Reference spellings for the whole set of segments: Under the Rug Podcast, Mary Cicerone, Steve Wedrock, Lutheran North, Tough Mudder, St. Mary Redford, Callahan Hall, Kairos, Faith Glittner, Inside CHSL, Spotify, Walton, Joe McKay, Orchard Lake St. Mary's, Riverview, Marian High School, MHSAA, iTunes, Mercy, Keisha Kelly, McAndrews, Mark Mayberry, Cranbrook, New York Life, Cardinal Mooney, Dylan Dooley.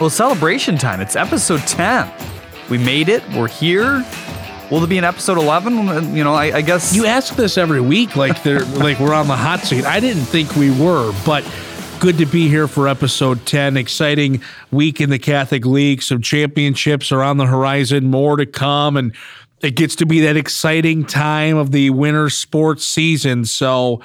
Well, celebration time. It's episode 10. We made it. We're here. Will there be an episode 11? You know, I guess you ask this every week, like they're like we're on the hot seat. I didn't think we were, but good to be here for episode 10. Exciting week in the Catholic League. Some championships are on the horizon. More to come, and it gets to be that exciting time of the winter sports season. So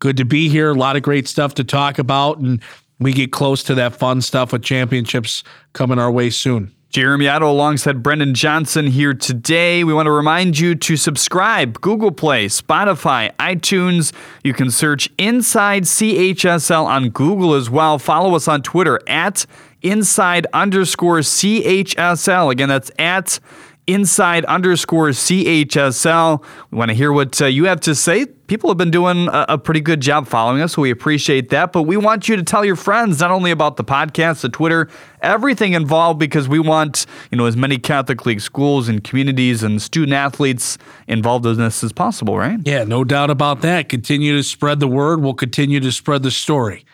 good to be here. A lot of great stuff to talk about, and we get close to that fun stuff with championships coming our way soon. Jeremy Otto alongside Brendan Johnson here today. We want to remind you to subscribe, Google Play, Spotify, iTunes. You can search Inside CHSL on Google as well. Follow us on Twitter at Inside_CHSL. Again, that's at Inside_CHSL. We want to hear what you have to say. People have been doing a pretty good job following us, so we appreciate that. But we want you to tell your friends not only about the podcast, the Twitter, everything involved, because we want, you know, as many Catholic League schools and communities and student-athletes involved in this as possible, right? Yeah, no doubt about that. Continue to spread the word. We'll continue to spread the story.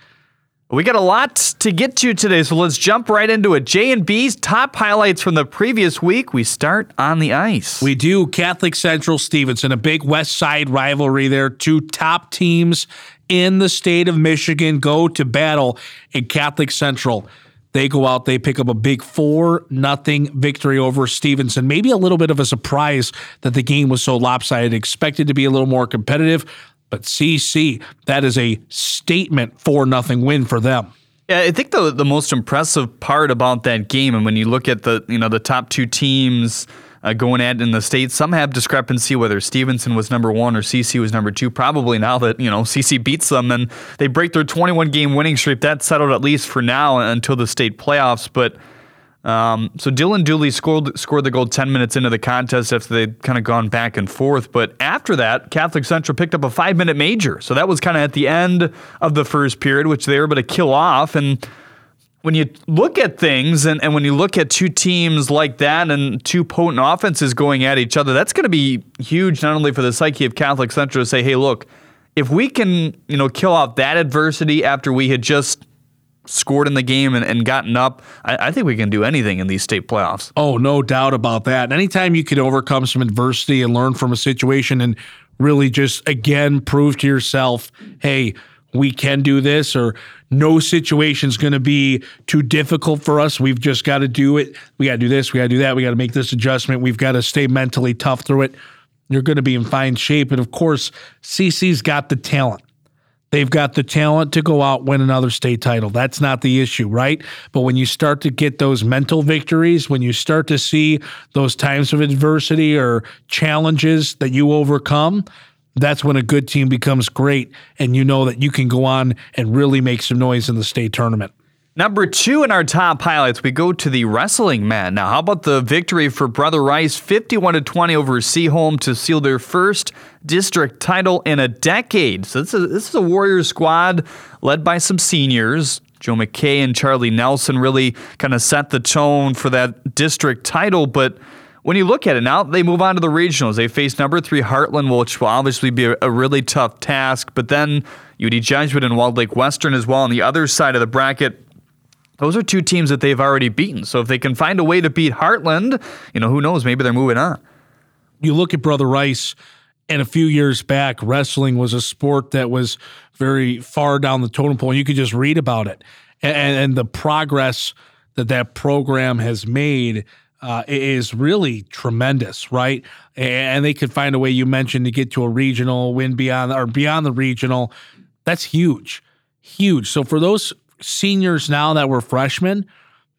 We got a lot to get to today, so let's jump right into it. J&B's top highlights from the previous week. We start on the ice. We do. Catholic Central Stevenson, a big West Side rivalry there. Two top teams in the state of Michigan go to battle in Catholic Central. They go out, they pick up a big 4-0 victory over Stevenson. Maybe a little bit of a surprise that the game was so lopsided. Expected to be a little more competitive. But CC, that is a statement 4-0 win for them. Yeah, I think the most impressive part about that game, and when you look at the, you know, the top two teams going at it in the state, some have discrepancy whether Stevenson was number one or CC was number two. Probably now that, you know, CC beats them and they break their 21-game winning streak, that's settled at least for now until the state playoffs. But so Dylan Dooley scored the goal 10 minutes into the contest after they'd kind of gone back and forth. But after that, Catholic Central picked up a 5-minute major. So that was kind of at the end of the first period, which they were able to kill off. And when you look at things and when you look at two teams like that and two potent offenses going at each other, that's going to be huge not only for the psyche of Catholic Central to say, hey, look, if we can, you know, kill off that adversity after we had just scored in the game and gotten up, I think we can do anything in these state playoffs. Oh, no doubt about that. Anytime you can overcome some adversity and learn from a situation and really just, again, prove to yourself, hey, we can do this, or no situation's going to be too difficult for us. We've just got to do it. We got to do this. We got to do that. We got to make this adjustment. We've got to stay mentally tough through it. You're going to be in fine shape. And, of course, CC's got the talent. They've got the talent to go out, win another state title. That's not the issue, right? But when you start to get those mental victories, when you start to see those times of adversity or challenges that you overcome, that's when a good team becomes great, and you know that you can go on and really make some noise in the state tournament. Number two in our top highlights, we go to the wrestling mat. Now, how about the victory for Brother Rice, 51-20 over Seaholm to seal their first district title in a decade. So this is a Warriors squad led by some seniors. Joe McKay and Charlie Nelson really kind of set the tone for that district title, but when you look at it now, they move on to the regionals. They face number 3 Heartland, which will obviously be a really tough task, but then U of D Jesuit and Walled Lake Western as well on the other side of the bracket. Those are two teams that they've already beaten. So if they can find a way to beat Heartland, you know, who knows? Maybe they're moving on. You look at Brother Rice, and a few years back, wrestling was a sport that was very far down the totem pole. You could just read about it. And the progress that program has made is really tremendous, right? And they could find a way, you mentioned, to get to a regional, win beyond the regional. That's huge, huge. So for those seniors now that were freshmen,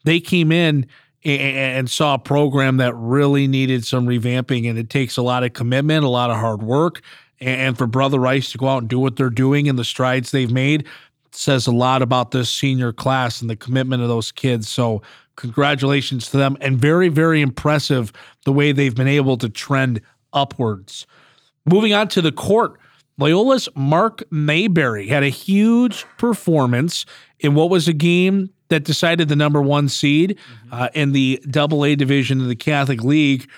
they came in and saw a program that really needed some revamping, and it takes a lot of commitment, a lot of hard work, and for Brother Rice to go out and do what they're doing and the strides they've made says a lot about this senior class and the commitment of those kids. So congratulations to them, and very, very impressive the way they've been able to trend upwards. Moving on to the court, Loyola's Mark Mayberry had a huge performance in what was a game that decided the number one seed in the AA division of the Catholic League.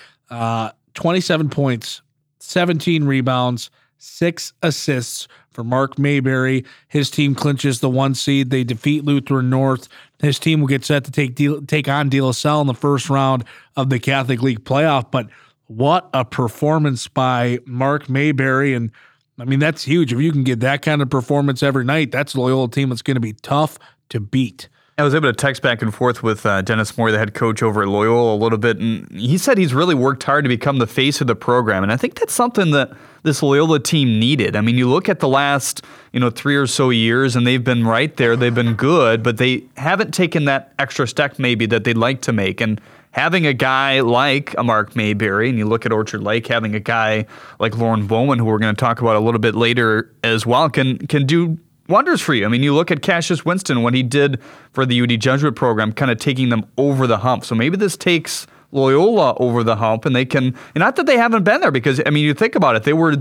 27 points, 17 rebounds, 6 assists for Mark Mayberry. His team clinches the 1 seed. They defeat Lutheran North. His team will get set to take on De La Salle in the first round of the Catholic League playoff. But what a performance by Mark Mayberry. And I mean, that's huge. If you can get that kind of performance every night, that's a Loyola team that's going to be tough to beat. I was able to text back and forth with Dennis Moore, the head coach over at Loyola, a little bit, and he said he's really worked hard to become the face of the program, and I think that's something that this Loyola team needed. I mean, you look at the last 3 or so years, and they've been right there. They've been good, but they haven't taken that extra step maybe that they'd like to make, and having a guy like a Mark Mayberry, and you look at Orchard Lake, having a guy like Lorne Bowman, who we're going to talk about a little bit later as well, can do wonders for you. I mean, you look at Cassius Winston, what he did for the UD Jesuit program, kind of taking them over the hump. So maybe this takes Loyola over the hump, and they can, and not that they haven't been there, because, I mean, you think about it, they were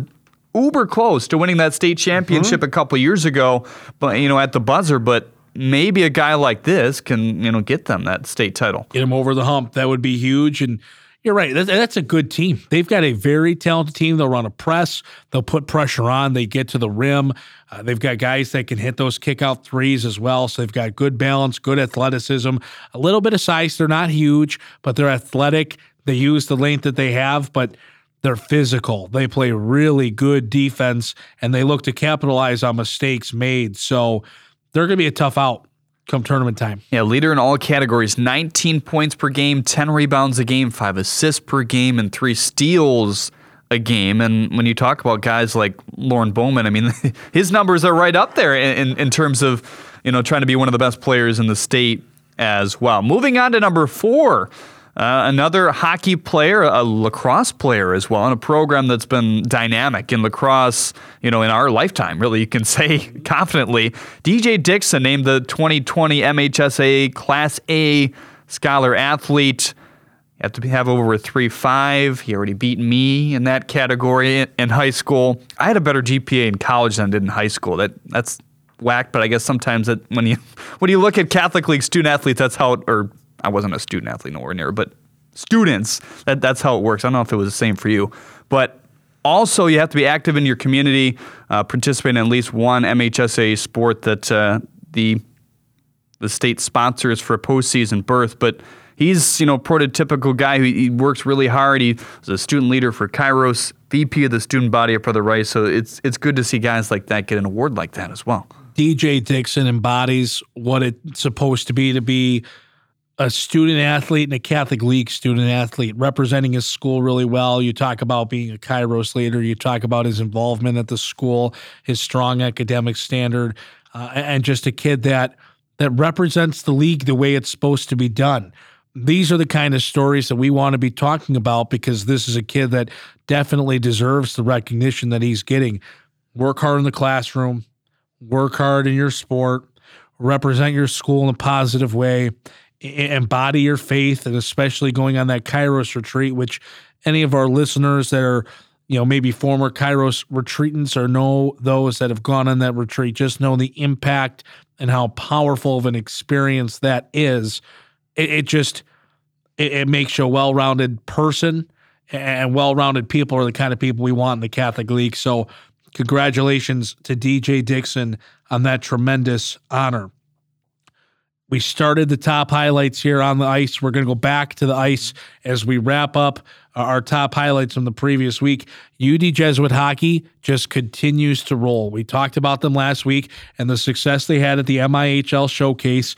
uber close to winning that state championship a couple years ago, but at the buzzer, but maybe a guy like this can, get them that state title. Get them over the hump. That would be huge. And you're right. That's a good team. They've got a very talented team. They'll run a press. They'll put pressure on. They get to the rim. They've got guys that can hit those kick-out threes as well, so they've got good balance, good athleticism, a little bit of size. They're not huge, but they're athletic. They use the length that they have, but they're physical. They play really good defense, and they look to capitalize on mistakes made. So they're going to be a tough out come tournament time. Yeah, leader in all categories, 19 points per game, 10 rebounds a game, 5 assists per game, and 3 steals a game. And when you talk about guys like Lorne Bowman, I mean, his numbers are right up there in terms of, trying to be one of the best players in the state as well. Moving on to number 4, another hockey player, a lacrosse player as well, and a program that's been dynamic in lacrosse, in our lifetime, really, you can say confidently. DJ Dixon named the 2020 MHSAA Class A Scholar Athlete. Have to have over a 3.5. He already beat me in that category in high school. I had a better GPA in college than I did in high school. That's whacked, but I guess sometimes that when you look at Catholic League student athletes, that's how it, or I wasn't a student athlete nowhere near, but students, that's how it works. I don't know if it was the same for you, but also you have to be active in your community, participate in at least one MHSAA sport that the state sponsors for a postseason berth, but. He's, prototypical guy who he works really hard. He was a student leader for Kairos, VP of the student body at Brother Rice. So it's good to see guys like that get an award like that as well. DJ Dixon embodies what it's supposed to be a student athlete and a Catholic League student athlete, representing his school really well. You talk about being a Kairos leader. You talk about his involvement at the school, his strong academic standard, and just a kid that represents the league the way it's supposed to be done. These are the kind of stories that we want to be talking about, because this is a kid that definitely deserves the recognition that he's getting. Work hard in the classroom, work hard in your sport, represent your school in a positive way, embody your faith, and especially going on that Kairos retreat, which any of our listeners that are maybe former Kairos retreatants or know those that have gone on that retreat, just know the impact and how powerful of an experience that is. It makes you a well-rounded person, and well-rounded people are the kind of people we want in the Catholic League. So congratulations to DJ Dixon on that tremendous honor. We started the top highlights here on the ice. We're going to go back to the ice as we wrap up our top highlights from the previous week. UD Jesuit hockey just continues to roll. We talked about them last week and the success they had at the MIHL showcase.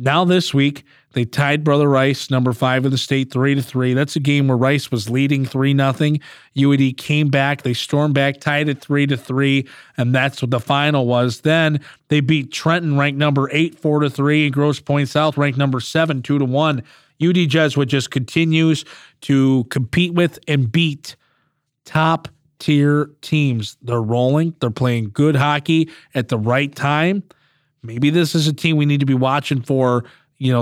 Now this week, they tied Brother Rice, number 5 in the state, 3-3. That's a game where Rice was leading 3-0. UD came back. They stormed back, tied it 3-3, and that's what the final was. Then they beat Trenton, ranked number 8, 4-3, and Grosse Pointe South, ranked number 7, 2-1. UD Jesuit just continues to compete with and beat top-tier teams. They're rolling. They're playing good hockey at the right time. Maybe this is a team we need to be watching for,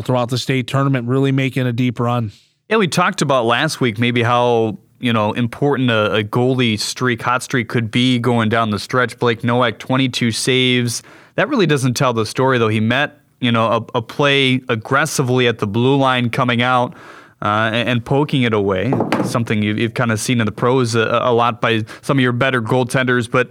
throughout the state tournament, really making a deep run. Yeah, we talked about last week maybe how, important a goalie streak, hot streak could be going down the stretch. Blake Nowak, 22 saves. That really doesn't tell the story, though. He met, a play aggressively at the blue line coming out and poking it away, something you've kind of seen in the pros a lot by some of your better goaltenders. But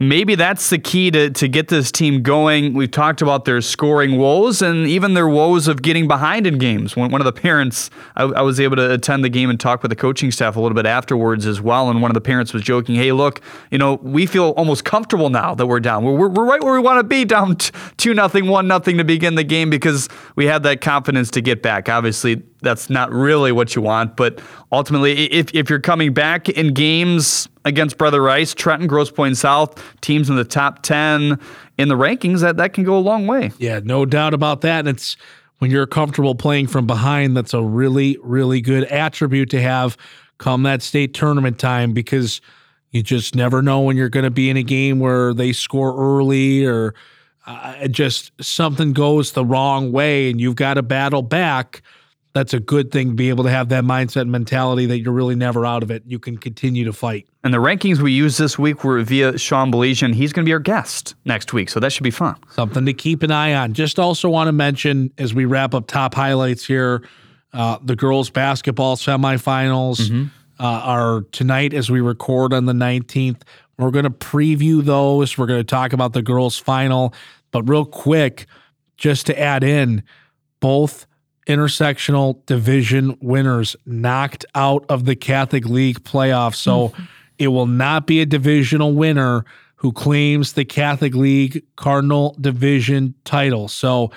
maybe that's the key to get this team going. We've talked about their scoring woes and even their woes of getting behind in games. One of the parents, I was able to attend the game and talk with the coaching staff a little bit afterwards as well, and one of the parents was joking, hey, look, you know, we feel almost comfortable now that we're down. We're right where we want to be, down 2-0, 1-0 to begin the game, because we had that confidence to get back. Obviously, that's not really what you want, but ultimately, if you're coming back in games against Brother Rice, Trenton, Grosse Pointe South, teams in the top 10 in the rankings, that can go a long way. Yeah, no doubt about that. And it's when you're comfortable playing from behind, that's a really, really good attribute to have come that state tournament time, because you just never know when you're going to be in a game where they score early or just something goes the wrong way and you've got to battle back. That's a good thing to be able to have that mindset and mentality that you're really never out of it. You can continue to fight. And the rankings we used this week were via Sean Belisian. He's going to be our guest next week, so that should be fun. Something to keep an eye on. Just also want to mention, as we wrap up top highlights here, the girls basketball semifinals are tonight as we record on the 19th. We're going to preview those. We're going to talk about the girls final. But real quick, just to add in, both intersectional division winners knocked out of the Catholic League playoffs. So it will not be a divisional winner who claims the Catholic League Cardinal Division title. So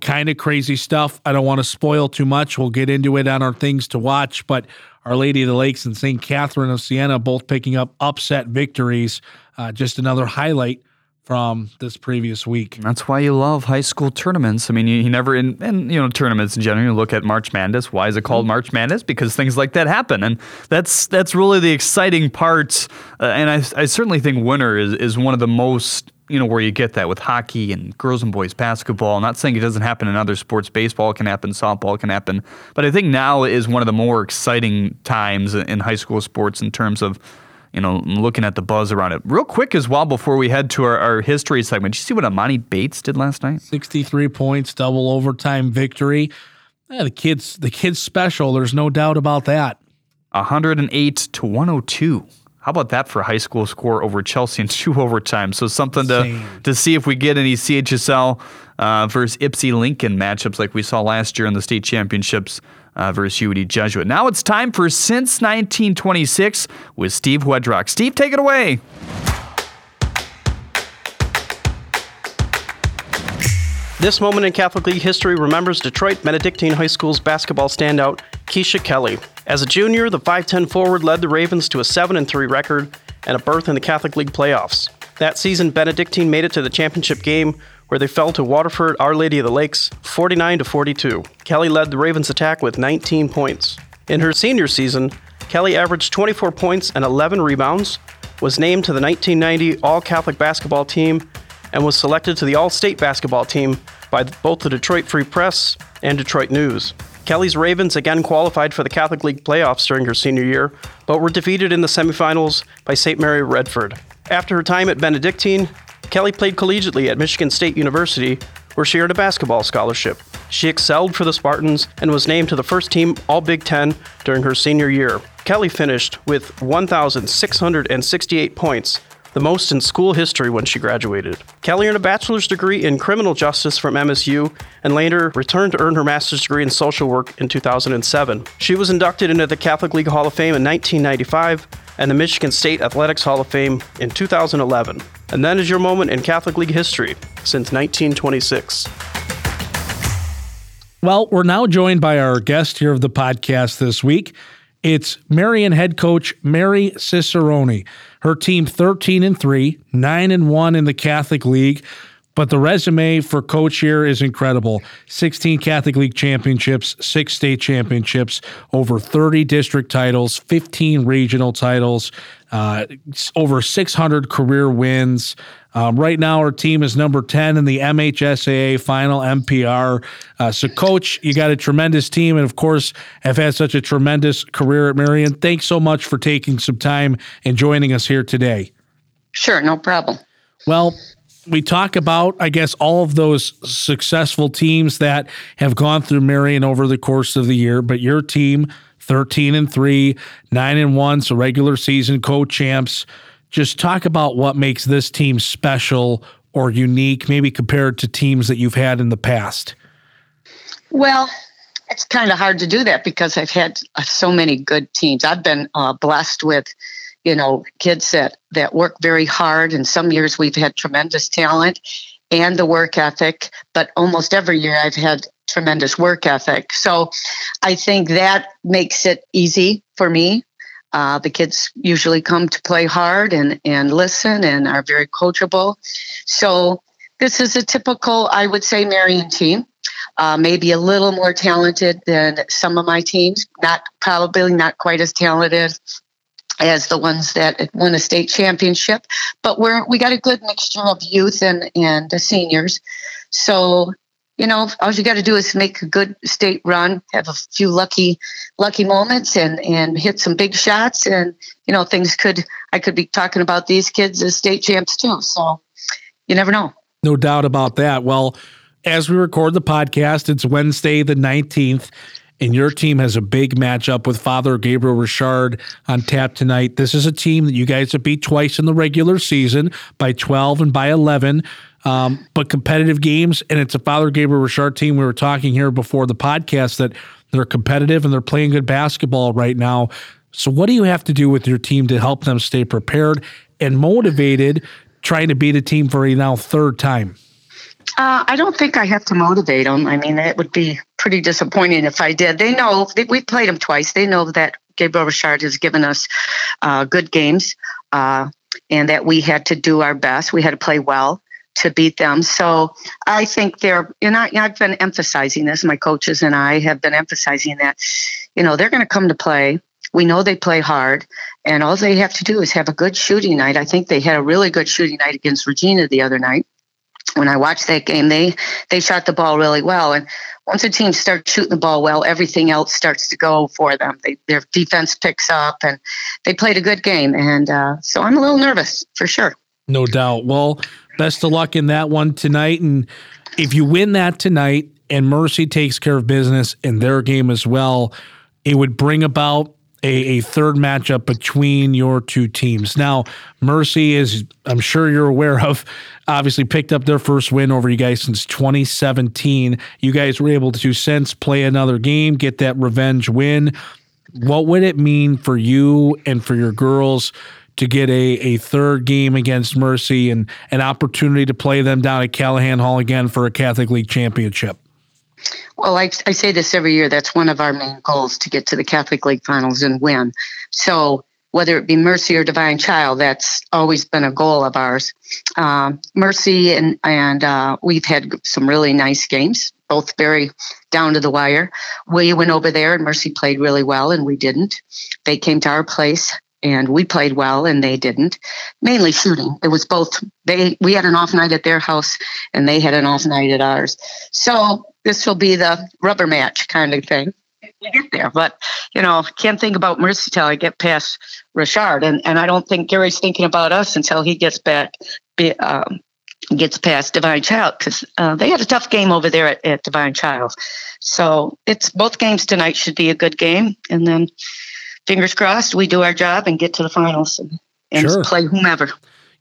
kind of crazy stuff. I don't want to spoil too much. We'll get into it on our things to watch, but Our Lady of the Lakes and St. Catherine of Siena both picking up upset victories. Just another highlight from this previous week. That's why you love high school tournaments. I mean, you never, in you know, tournaments in general, you look at March Madness. Why is it called March Madness? Because things like that happen. And that's really the exciting part. And I certainly think winter is one of the most, you know, where you get that with hockey and girls and boys basketball. I'm not saying it doesn't happen in other sports. Baseball can happen, softball can happen. But I think now is one of the more exciting times in high school sports in terms of, you know, looking at the buzz around it. Real quick as well, before we head to our history segment, did you see what Amani Bates did last night? 63 points, double overtime victory. Yeah, the kid's special. There's no doubt about that. 108-102. How about that for a high school score over Chelsea in two overtimes? So something to see if we get any CHSL versus Ipsy Lincoln matchups like we saw last year in the state championships versus U of D Jesuit. Now it's time for Since 1926 with Steve Wedrock. Steve, take it away. This moment in Catholic League history remembers Detroit Benedictine High School's basketball standout, Keisha Kelly. As a junior, the 5'10 forward led the Ravens to a 7-3 record and a berth in the Catholic League playoffs. That season, Benedictine made it to the championship game, where they fell to Waterford Our Lady of the Lakes 49-42. Kelly led the Ravens' attack with 19 points. In her senior season, Kelly averaged 24 points and 11 rebounds, was named to the 1990 All-Catholic Basketball Team, and was selected to the All-State Basketball Team by both the Detroit Free Press and Detroit News. Kelly's Ravens again qualified for the Catholic League playoffs during her senior year, but were defeated in the semifinals by St. Mary Redford. After her time at Benedictine, Kelly played collegiately at Michigan State University, where she earned a basketball scholarship. She excelled for the Spartans and was named to the first team All-Big Ten during her senior year. Kelly finished with 1,668 points, the most in school history when she graduated. Kelly earned a bachelor's degree in criminal justice from MSU and later returned to earn her master's degree in social work in 2007. She was inducted into the Catholic League Hall of Fame in 1995 and the Michigan State Athletics Hall of Fame in 2011. And that is your moment in Catholic League history since 1926. Well, we're now joined by our guest here of the podcast this week. It's Marian head coach Mary Cicerone. Her team 13-3, 9-1 in the Catholic League, but the resume for coach here is incredible. 16 Catholic League championships, 6 state championships, over 30 district titles, 15 regional titles, over 600 career wins. Right now, our team is number 10 in the MHSAA final MPR. So, Coach, you got a tremendous team, and of course, have had such a tremendous career at Marian. Thanks so much for taking some time and joining us here today. Sure, no problem. Well, we talk about, I guess, all of those successful teams that have gone through Marian over the course of the year, but your team, 13-3, 9-1, so regular season co-champs. Just talk about what makes this team special or unique, maybe compared to teams that you've had in the past. Well, it's kind of hard to do that because I've had so many good teams. I've been blessed with, you know, kids that work very hard. And some years we've had tremendous talent and the work ethic, but almost every year I've had tremendous work ethic. So I think that makes it easy for me. The kids usually come to play hard and listen and are very coachable. So this is a typical, I would say, Marian team. Maybe a little more talented than some of my teams. Probably not quite as talented as the ones that won a state championship, but we got a good mixture of youth and the seniors. So, you know, all you got to do is make a good state run, have a few lucky moments and hit some big shots. And, you know, I could be talking about these kids as state champs too. So you never know. No doubt about that. Well, as we record the podcast, it's Wednesday the 19th. And your team has a big matchup with Father Gabriel Richard on tap tonight. This is a team that you guys have beat twice in the regular season by 12 and by 11, but competitive games. And it's a Father Gabriel Richard team. We were talking here before the podcast that they're competitive and they're playing good basketball right now. So what do you have to do with your team to help them stay prepared and motivated, trying to beat a team for a now third time? I don't think I have to motivate them. I mean, it would be pretty disappointing if I did. They know we played them twice. They know that Gabriel Richard has given us good games and that we had to do our best. We had to play well to beat them. So I think I've been emphasizing this. My coaches and I have been emphasizing that, you know, they're going to come to play. We know they play hard, and all they have to do is have a good shooting night. I think they had a really good shooting night against Regina the other night. When I watched that game, they shot the ball really well. And once a team starts shooting the ball well, everything else starts to go for them. Their defense picks up, and they played a good game. And so I'm a little nervous, for sure. No doubt. Well, best of luck in that one tonight. And if you win that tonight and Mercy takes care of business in their game as well, it would bring about a third matchup between your two teams. Now, Mercy is, I'm sure you're aware of, obviously picked up their first win over you guys since 2017. You guys were able to since play another game, get that revenge win. What would it mean for you and for your girls to get a third game against Mercy and an opportunity to play them down at Callahan Hall again for a Catholic League championship? Well, I say this every year. That's one of our main goals, to get to the Catholic League finals and win. So whether it be Mercy or Divine Child, that's always been a goal of ours. Mercy and we've had some really nice games, both very down to the wire. We went over there and Mercy played really well and we didn't. They came to our place and we played well and they didn't. Mainly shooting. It was both. We had an off night at their house and they had an off night at ours. So this will be the rubber match kind of thing. We get there, but, you know, can't think about Mercy till I get past Richard. And I don't think Gary's thinking about us until he gets past Divine Child, because they had a tough game over there at Divine Child. So it's both games tonight should be a good game. And then fingers crossed, we do our job and get to the finals and sure, play whomever.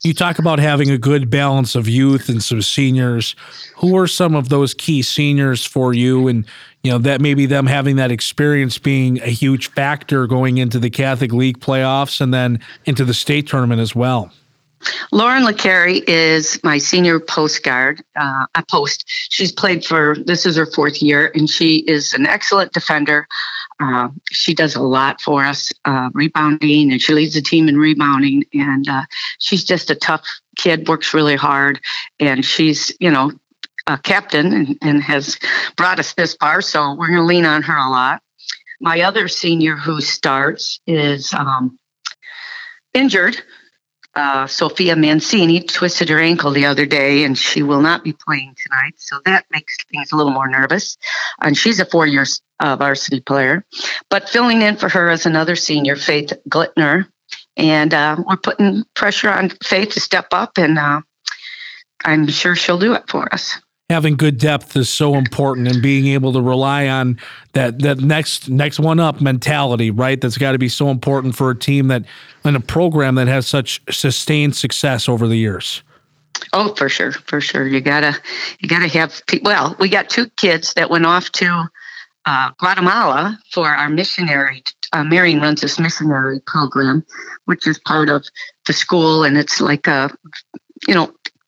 You talk about having a good balance of youth and some seniors. Who are some of those key seniors for you? And, you know, that maybe them having that experience being a huge factor going into the Catholic League playoffs and then into the state tournament as well. Lauren LeCarey is my senior post guard. She's played for, this is her fourth year, and she is an excellent defender. She does a lot for us, rebounding, and she leads the team in rebounding. And she's just a tough kid, works really hard. And she's, you know, a captain and has brought us this far. So we're going to lean on her a lot. My other senior who starts is injured. Sophia Mancini twisted her ankle the other day, and she will not be playing tonight. So that makes things a little more nervous. And she's a four-year varsity player. But filling in for her is another senior, Faith Glittner. And we're putting pressure on Faith to step up and I'm sure she'll do it for us. Having good depth is so important, and being able to rely on that next one up mentality, right? That's got to be so important for a team that and a program that has such sustained success over the years. Oh, for sure, for sure. You gotta have people. Well, we got two kids that went off to Guatemala for our missionary. Marian runs this missionary program, which is part of the school, and it's like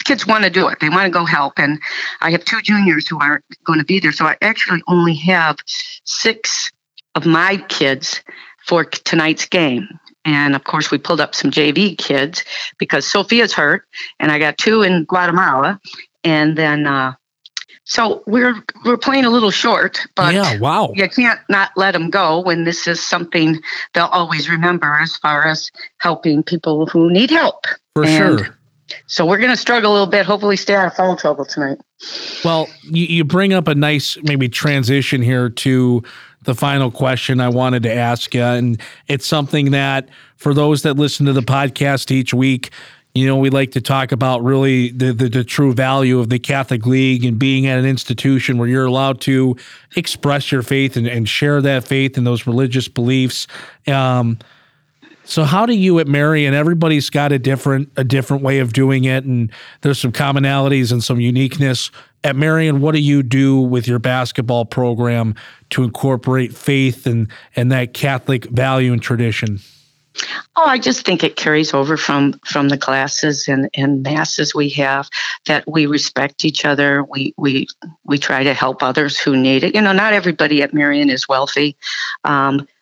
kids want to do it. They want to go help. And I have two juniors who aren't going to be there. So I actually only have 6 of my kids for tonight's game. And of course, we pulled up some JV kids because Sophia's hurt. And I got 2 in Guatemala. And then, so we're playing a little short, but yeah, wow. You can't not let them go when this is something they'll always remember as far as helping people who need help. For sure. So we're going to struggle a little bit. Hopefully stay out of phone trouble tonight. Well, you bring up a nice maybe transition here to the final question I wanted to ask you. And it's something that for those that listen to the podcast each week, we like to talk about really the true value of the Catholic League and being at an institution where you're allowed to express your faith and share that faith and those religious beliefs. So how do you at Marian, everybody's got a different way of doing it, and there's some commonalities and some uniqueness. At Marian, what do you do with your basketball program to incorporate faith and that Catholic value and tradition? Oh, I just think it carries over from the classes and masses we have, that we respect each other. We try to help others who need it. Not everybody at Marian is wealthy,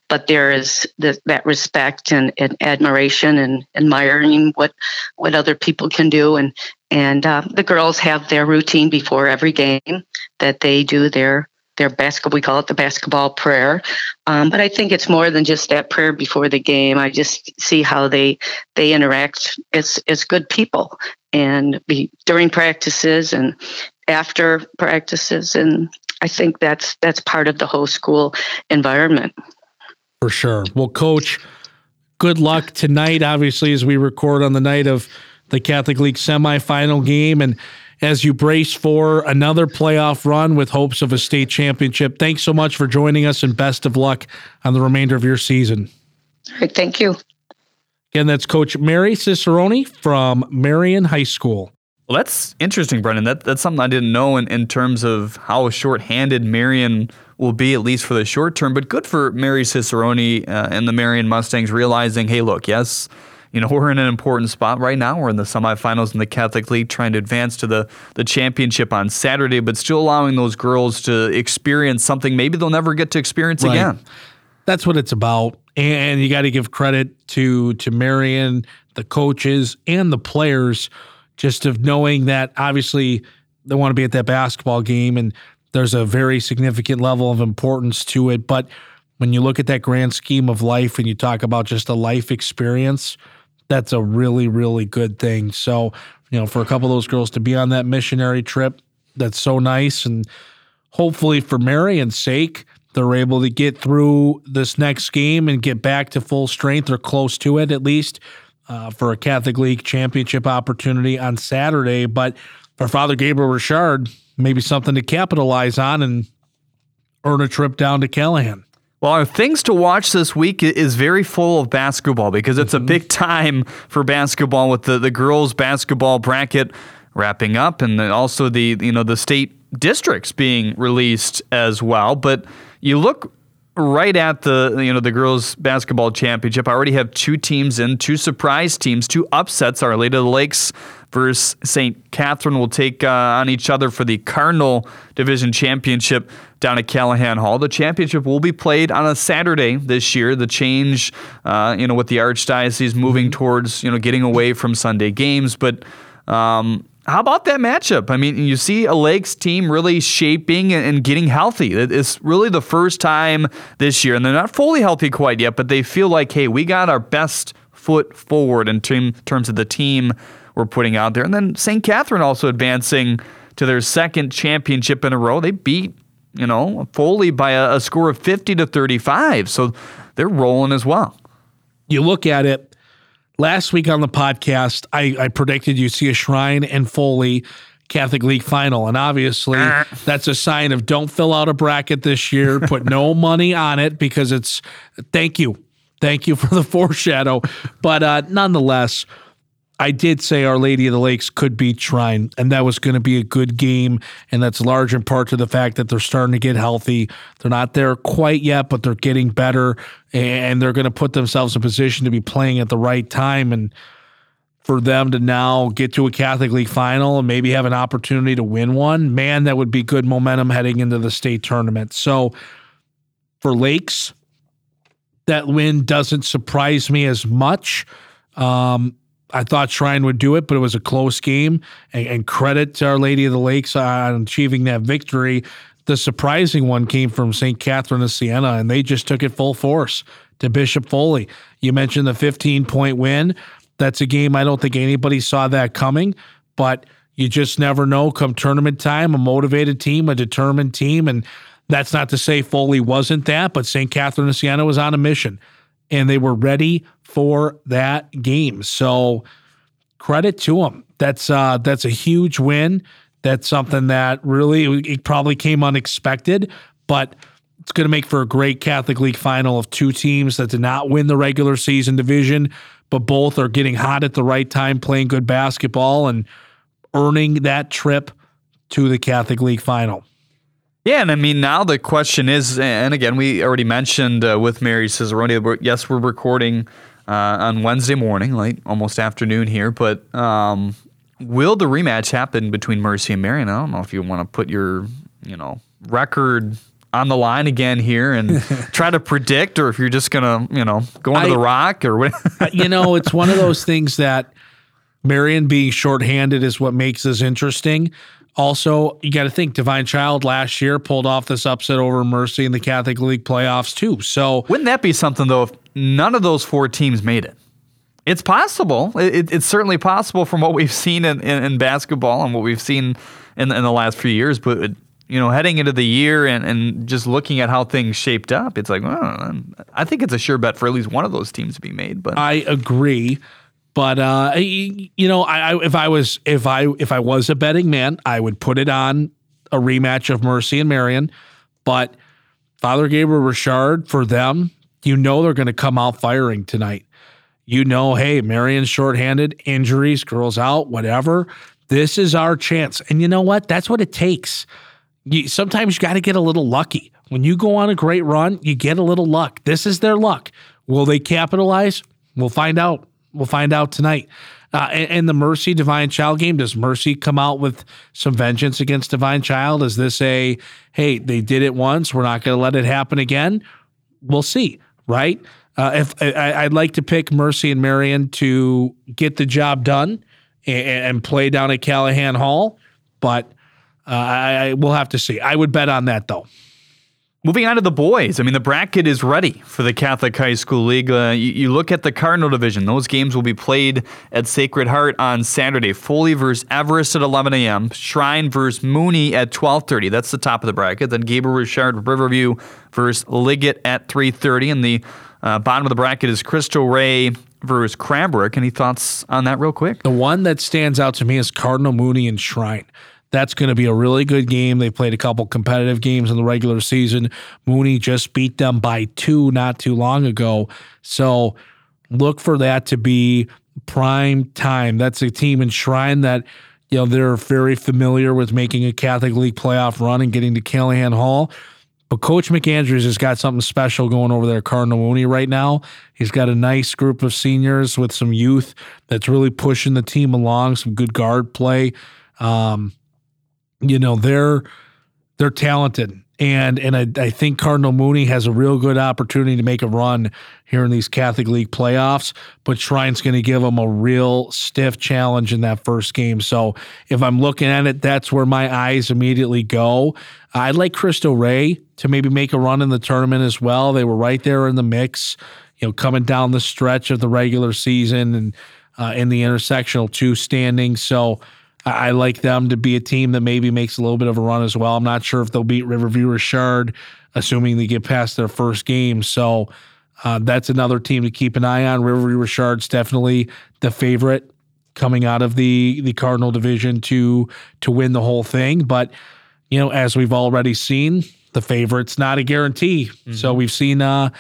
but there is that respect and admiration and admiring what other people can do. And the girls have their routine before every game that they do their basketball. We call it the basketball prayer. But I think it's more than just that prayer before the game. I just see how they interact as good people during practices and after practices. And I think that's part of the whole school environment. For sure. Well, Coach, good luck tonight, obviously, as we record on the night of the Catholic League semifinal game, and as you brace for another playoff run with hopes of a state championship. Thanks so much for joining us, and best of luck on the remainder of your season. All right, thank you. Again, that's Coach Mary Cicerone from Marian High School. Well, that's interesting, Brendan. That's something I didn't know in terms of how shorthanded Marian will be, at least for the short term. But good for Mary Cicerone and the Marian Mustangs realizing, hey, look, yes, we're in an important spot right now. We're in the semifinals in the Catholic League, trying to advance to the championship on Saturday, but still allowing those girls to experience something maybe they'll never get to experience again. That's what it's about. And you got to give credit to Marian, the coaches, and the players, just of knowing that obviously they want to be at that basketball game and there's a very significant level of importance to it. But when you look at that grand scheme of life and you talk about just a life experience, that's a really, really good thing. So, for a couple of those girls to be on that missionary trip, that's so nice. And hopefully for Marian's sake, they're able to get through this next game and get back to full strength or close to it at least. For a Catholic League championship opportunity on Saturday. But for Father Gabriel Richard, maybe something to capitalize on and earn a trip down to Callahan. Well, our things to watch this week is very full of basketball because it's a big time for basketball with the girls' basketball bracket wrapping up, and then also the state districts being released as well. But you look right at the girls' basketball championship. I already have 2 teams in, 2 surprise teams, 2 upsets. Our Lady of the Lakes versus St. Catherine will take on each other for the Cardinal Division Championship down at Callahan Hall. The championship will be played on a Saturday this year. The change, with the Archdiocese moving towards, getting away from Sunday games. But how about that matchup? I mean, you see a Lakes team really shaping and getting healthy. It's really the first time this year, and they're not fully healthy quite yet, but they feel like, hey, we got our best foot forward in terms of the team we're putting out there. And then St. Catherine also advancing to their second championship in a row. They beat, Foley by a score of 50-35, so they're rolling as well. You look at it, Last week on the podcast, I predicted you'd see a Shrine and Foley Catholic League final, and obviously that's a sign of don't fill out a bracket this year. Put no money on it because it's – thank you for the foreshadow. But nonetheless, I did say Our Lady of the Lakes could beat Shrine, and that was going to be a good game, and that's large in part to the fact that they're starting to get healthy. They're not there quite yet, but they're getting better, and they're going to put themselves in position to be playing at the right time. And for them to now get to a Catholic League final and maybe have an opportunity to win one, man, that would be good momentum heading into the state tournament. So for Lakes, that win doesn't surprise me as much. I thought Shrine would do it, but it was a close game. And credit to Our Lady of the Lakes on achieving that victory. The surprising one came from St. Catherine of Siena, and they just took it full force to Bishop Foley. You mentioned the 15-point win. That's a game I don't think anybody saw that coming, but you just never know. Come tournament time, a motivated team, a determined team, and that's not to say Foley wasn't that, but St. Catherine of Siena was on a mission, and they were ready for that game. So credit to them. That's a huge win. That's something that really it probably came unexpected, but it's going to make for a great Catholic League final of two teams that did not win the regular season division, but both are getting hot at the right time, playing good basketball, and earning that trip to the Catholic League final. Yeah, and I mean, now the question is, and again, we already mentioned with Mary Cicerone, yes, we're recording on Wednesday morning, like almost afternoon here, but will the rematch happen between Mercy and Marian? I don't know if you want to put your, record on the line again here and try to predict, or if you're just going to, go under the rock or whatever. It's one of those things that Marian being shorthanded is what makes this interesting. Also, you got to think Divine Child last year pulled off this upset over Mercy in the Catholic League playoffs too. So wouldn't that be something, though, if none of those four teams made it? It's possible. It's certainly possible from what we've seen in basketball and what we've seen in the last few years, but heading into the year and just looking at how things shaped up, it's like, I think it's a sure bet for at least one of those teams to be made. But I agree. But if I was a betting man, I would put it on a rematch of Mercy and Marian. But Father Gabriel Richard, for them, they're going to come out firing tonight. Hey, Marian's shorthanded, injuries, girls out, whatever. This is our chance, and you know what? That's what it takes. Sometimes you got to get a little lucky. When you go on a great run, you get a little luck. This is their luck. Will they capitalize? We'll find out. We'll find out tonight. And the Mercy Divine Child game, does Mercy come out with some vengeance against Divine Child? Is this hey, they did it once, we're not going to let it happen again? We'll see, right? I'd like to pick Mercy and Marian to get the job done and play down at Callahan Hall, but we'll have to see. I would bet on that, though. Moving on to the boys, the bracket is ready for the Catholic High School League. You look at the Cardinal Division. Those games will be played at Sacred Heart on Saturday. Foley versus Everest at 11 a.m., Shrine versus Mooney at 12:30. That's the top of the bracket. Then Gabriel Richard, Riverview versus Liggett at 3:30. And the bottom of the bracket is Cristo Rey versus Cranbrook. Any thoughts on that real quick? The one that stands out to me is Cardinal Mooney and Shrine. That's going to be a really good game. They played a couple competitive games in the regular season. Mooney just beat them by 2 not too long ago. So look for that to be prime time. That's a team in Shrine that, they're very familiar with making a Catholic League playoff run and getting to Callahan Hall. But Coach McAndrews has got something special going over there at Cardinal Mooney right now. He's got a nice group of seniors with some youth that's really pushing the team along, some good guard play. They're talented, and I think Cardinal Mooney has a real good opportunity to make a run here in these Catholic League playoffs, but Shrine's going to give them a real stiff challenge in that first game. So if I'm looking at it, that's where my eyes immediately go. I'd like Cristo Rey to maybe make a run in the tournament as well. They were right there in the mix, coming down the stretch of the regular season and in the intersectional 2 standing. So I like them to be a team that maybe makes a little bit of a run as well. I'm not sure if they'll beat Riverview or Richard, assuming they get past their first game. So That's another team to keep an eye on. Riverview Richard's definitely the favorite coming out of the Cardinal division to win the whole thing. But, you know, as we've already seen, the favorite's not a guarantee. Mm-hmm. So we've seen a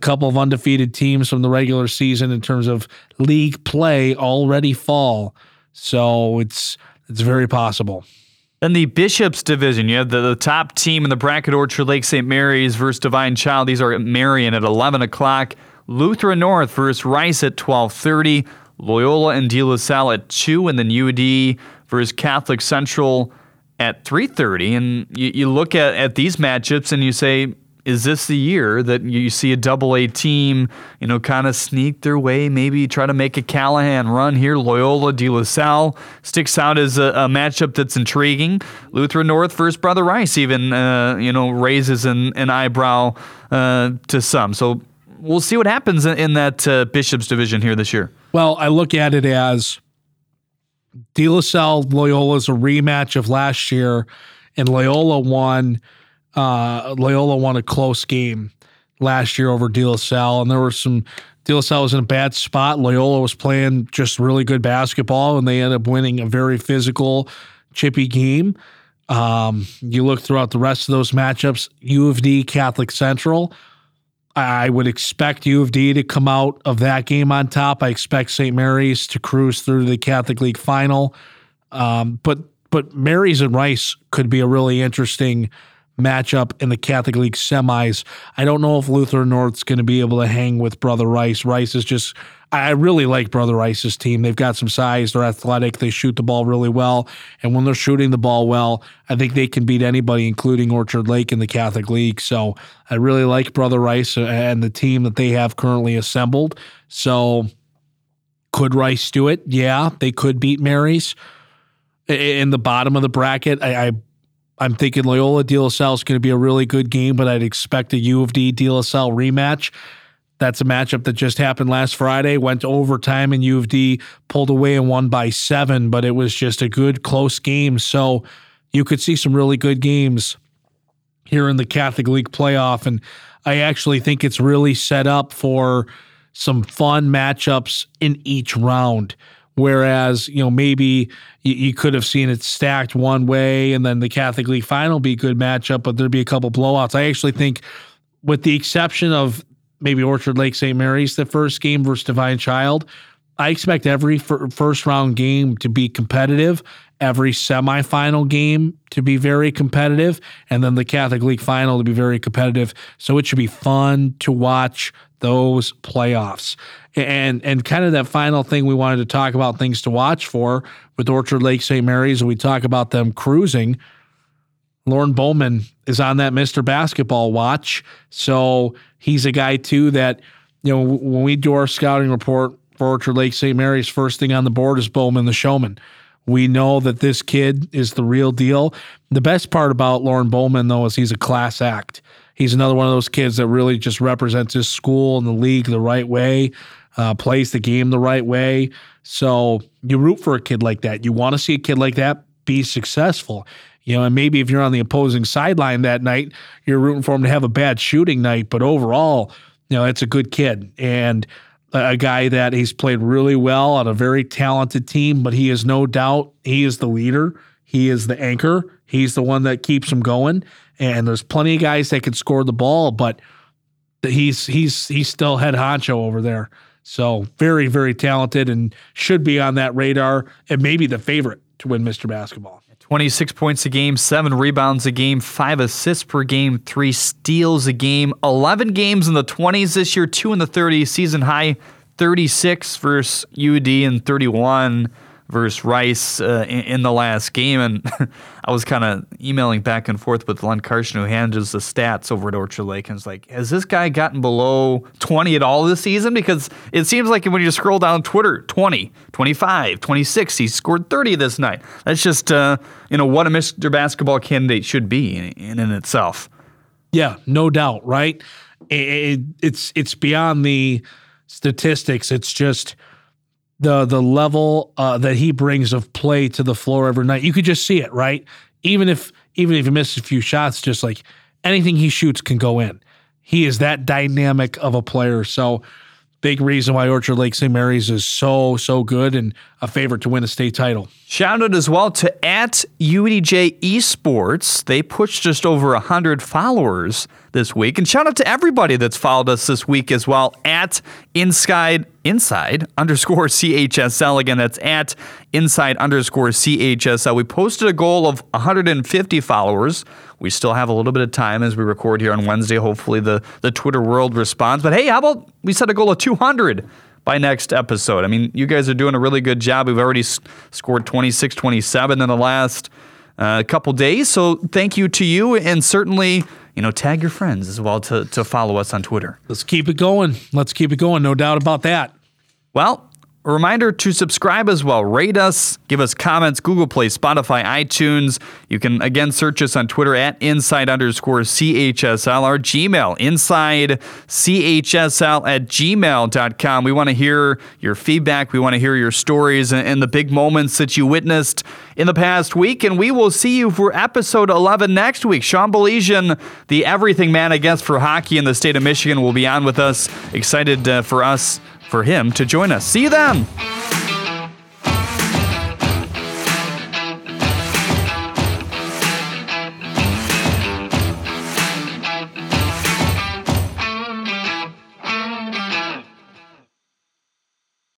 couple of undefeated teams from the regular season in terms of league play already fall. So it's very possible. Then the Bishops division, you have the top team in the bracket, Orchard Lake St. Mary's versus Divine Child. These are at Marian at 11 o'clock. Lutheran North versus Rice at 12:30. Loyola and De La Salle at 2, and then U of D versus Catholic Central at 3:30. And you look at these matchups and you say, is this the year that you see a double-A team, you know, kind of sneak their way, maybe try to make a Callahan run here? Loyola, De La Salle sticks out as a matchup that's intriguing. Lutheran North versus Brother Rice even, raises an eyebrow to some. So we'll see what happens in that Bishops division here this year. Well, I look at it as De La Salle, Loyola's a rematch of last year, and Loyola won a close game last year over De La Salle, and De La Salle was in a bad spot. Loyola was playing just really good basketball, and they ended up winning a very physical, chippy game. You look throughout the rest of those matchups, U of D, Catholic Central. I would expect U of D to come out of that game on top. I expect St. Mary's to cruise through the Catholic League final. But Mary's and Rice could be a really interesting matchup in the Catholic League semis. I don't know if Lutheran North's going to be able to hang with Brother Rice. I really like Brother Rice's team. They've got some size. They're athletic. They shoot the ball really well. And when they're shooting the ball well, I think they can beat anybody, including Orchard Lake in the Catholic League. So I really like Brother Rice and the team that they have currently assembled. So could Rice do it? Yeah, they could beat Mary's. In the bottom of the bracket, I'm thinking Loyola De La Salle is going to be a really good game, but I'd expect a U of D De La Salle rematch. That's a matchup that just happened last Friday, went to overtime, and U of D pulled away and won by 7, but it was just a good, close game. So you could see some really good games here in the Catholic League playoff, and I actually think it's really set up for some fun matchups in each round. Whereas, you know, maybe you could have seen it stacked one way and then the Catholic League final be a good matchup, but there'd be a couple blowouts. I actually think, with the exception of maybe Orchard Lake St. Mary's, the first game versus Divine Child, I expect every first-round game to be competitive, every semifinal game to be very competitive, and then the Catholic League final to be very competitive. So it should be fun to watch those playoffs. And kind of that final thing we wanted to talk about, things to watch for with Orchard Lake St. Mary's, and we talk about them cruising. Lorne Bowman is on that Mr. Basketball watch. So he's a guy, too, that, you know, when we do our scouting report for Orchard Lake St. Mary's, first thing on the board is Bowman the Showman. We know that this kid is the real deal. The best part about Lorne Bowman, though, is he's a class act. He's another one of those kids that really just represents his school and the league the right way, plays the game the right way. So you root for a kid like that. You want to see a kid like that be successful. You know, and maybe if you're on the opposing sideline that night, you're rooting for him to have a bad shooting night. But overall, you know, it's a good kid. And a guy that he's played really well on a very talented team, but he is no doubt, he is the leader. He is the anchor. He's the one that keeps him going. And there's plenty of guys that can score the ball, but he's still head honcho over there. So very, very talented and should be on that radar and maybe the favorite to win Mr. Basketball. 26 points a game, 7 rebounds a game, 5 assists per game, 3 steals a game, 11 games in the 20s this year, 2 in the 30s, season high 36 versus UD and 31 versus Rice in the last game. And I was kind of emailing back and forth with Len Karsten, who handles the stats over at Orchard Lake, and it's like, has this guy gotten below 20 at all this season? Because it seems like when you scroll down Twitter, 20, 25, 26, he scored 30 this night. That's just, what a Mr. Basketball candidate should be in itself. Yeah, no doubt, right? It's beyond the statistics. It's just the level that he brings of play to the floor every night. You could just see it, right? Even if he misses a few shots, just like anything he shoots can go in. He is that dynamic of a player. So big reason why Orchard Lake St. Mary's is so, so good and a favorite to win a state title. Shout out as well to at UDJ Esports. They pushed just over 100 followers this week. And shout out to everybody that's followed us this week as well at inside_CHSL. Again, that's at inside_CHSL. We posted a goal of 150 followers. We still have a little bit of time as we record here on Wednesday. Hopefully the Twitter world responds. But hey, how about we set a goal of 200 by next episode? I mean, you guys are doing a really good job. We've already scored 26, 27 in the last couple days. So thank you to you, and certainly, you know, tag your friends as well to follow us on Twitter. Let's keep it going. Let's keep it going. No doubt about that. Well, a reminder to subscribe as well. Rate us, give us comments, Google Play, Spotify, iTunes. You can, again, search us on Twitter at inside_CHSL, or Gmail, insidechsl@gmail.com. We want to hear your feedback. We want to hear your stories and the big moments that you witnessed in the past week. And we will see you for episode 11 next week. Sean Belisian, the everything man, I guess, for hockey in the state of Michigan, will be on with us. Excited for him to join us. See you then.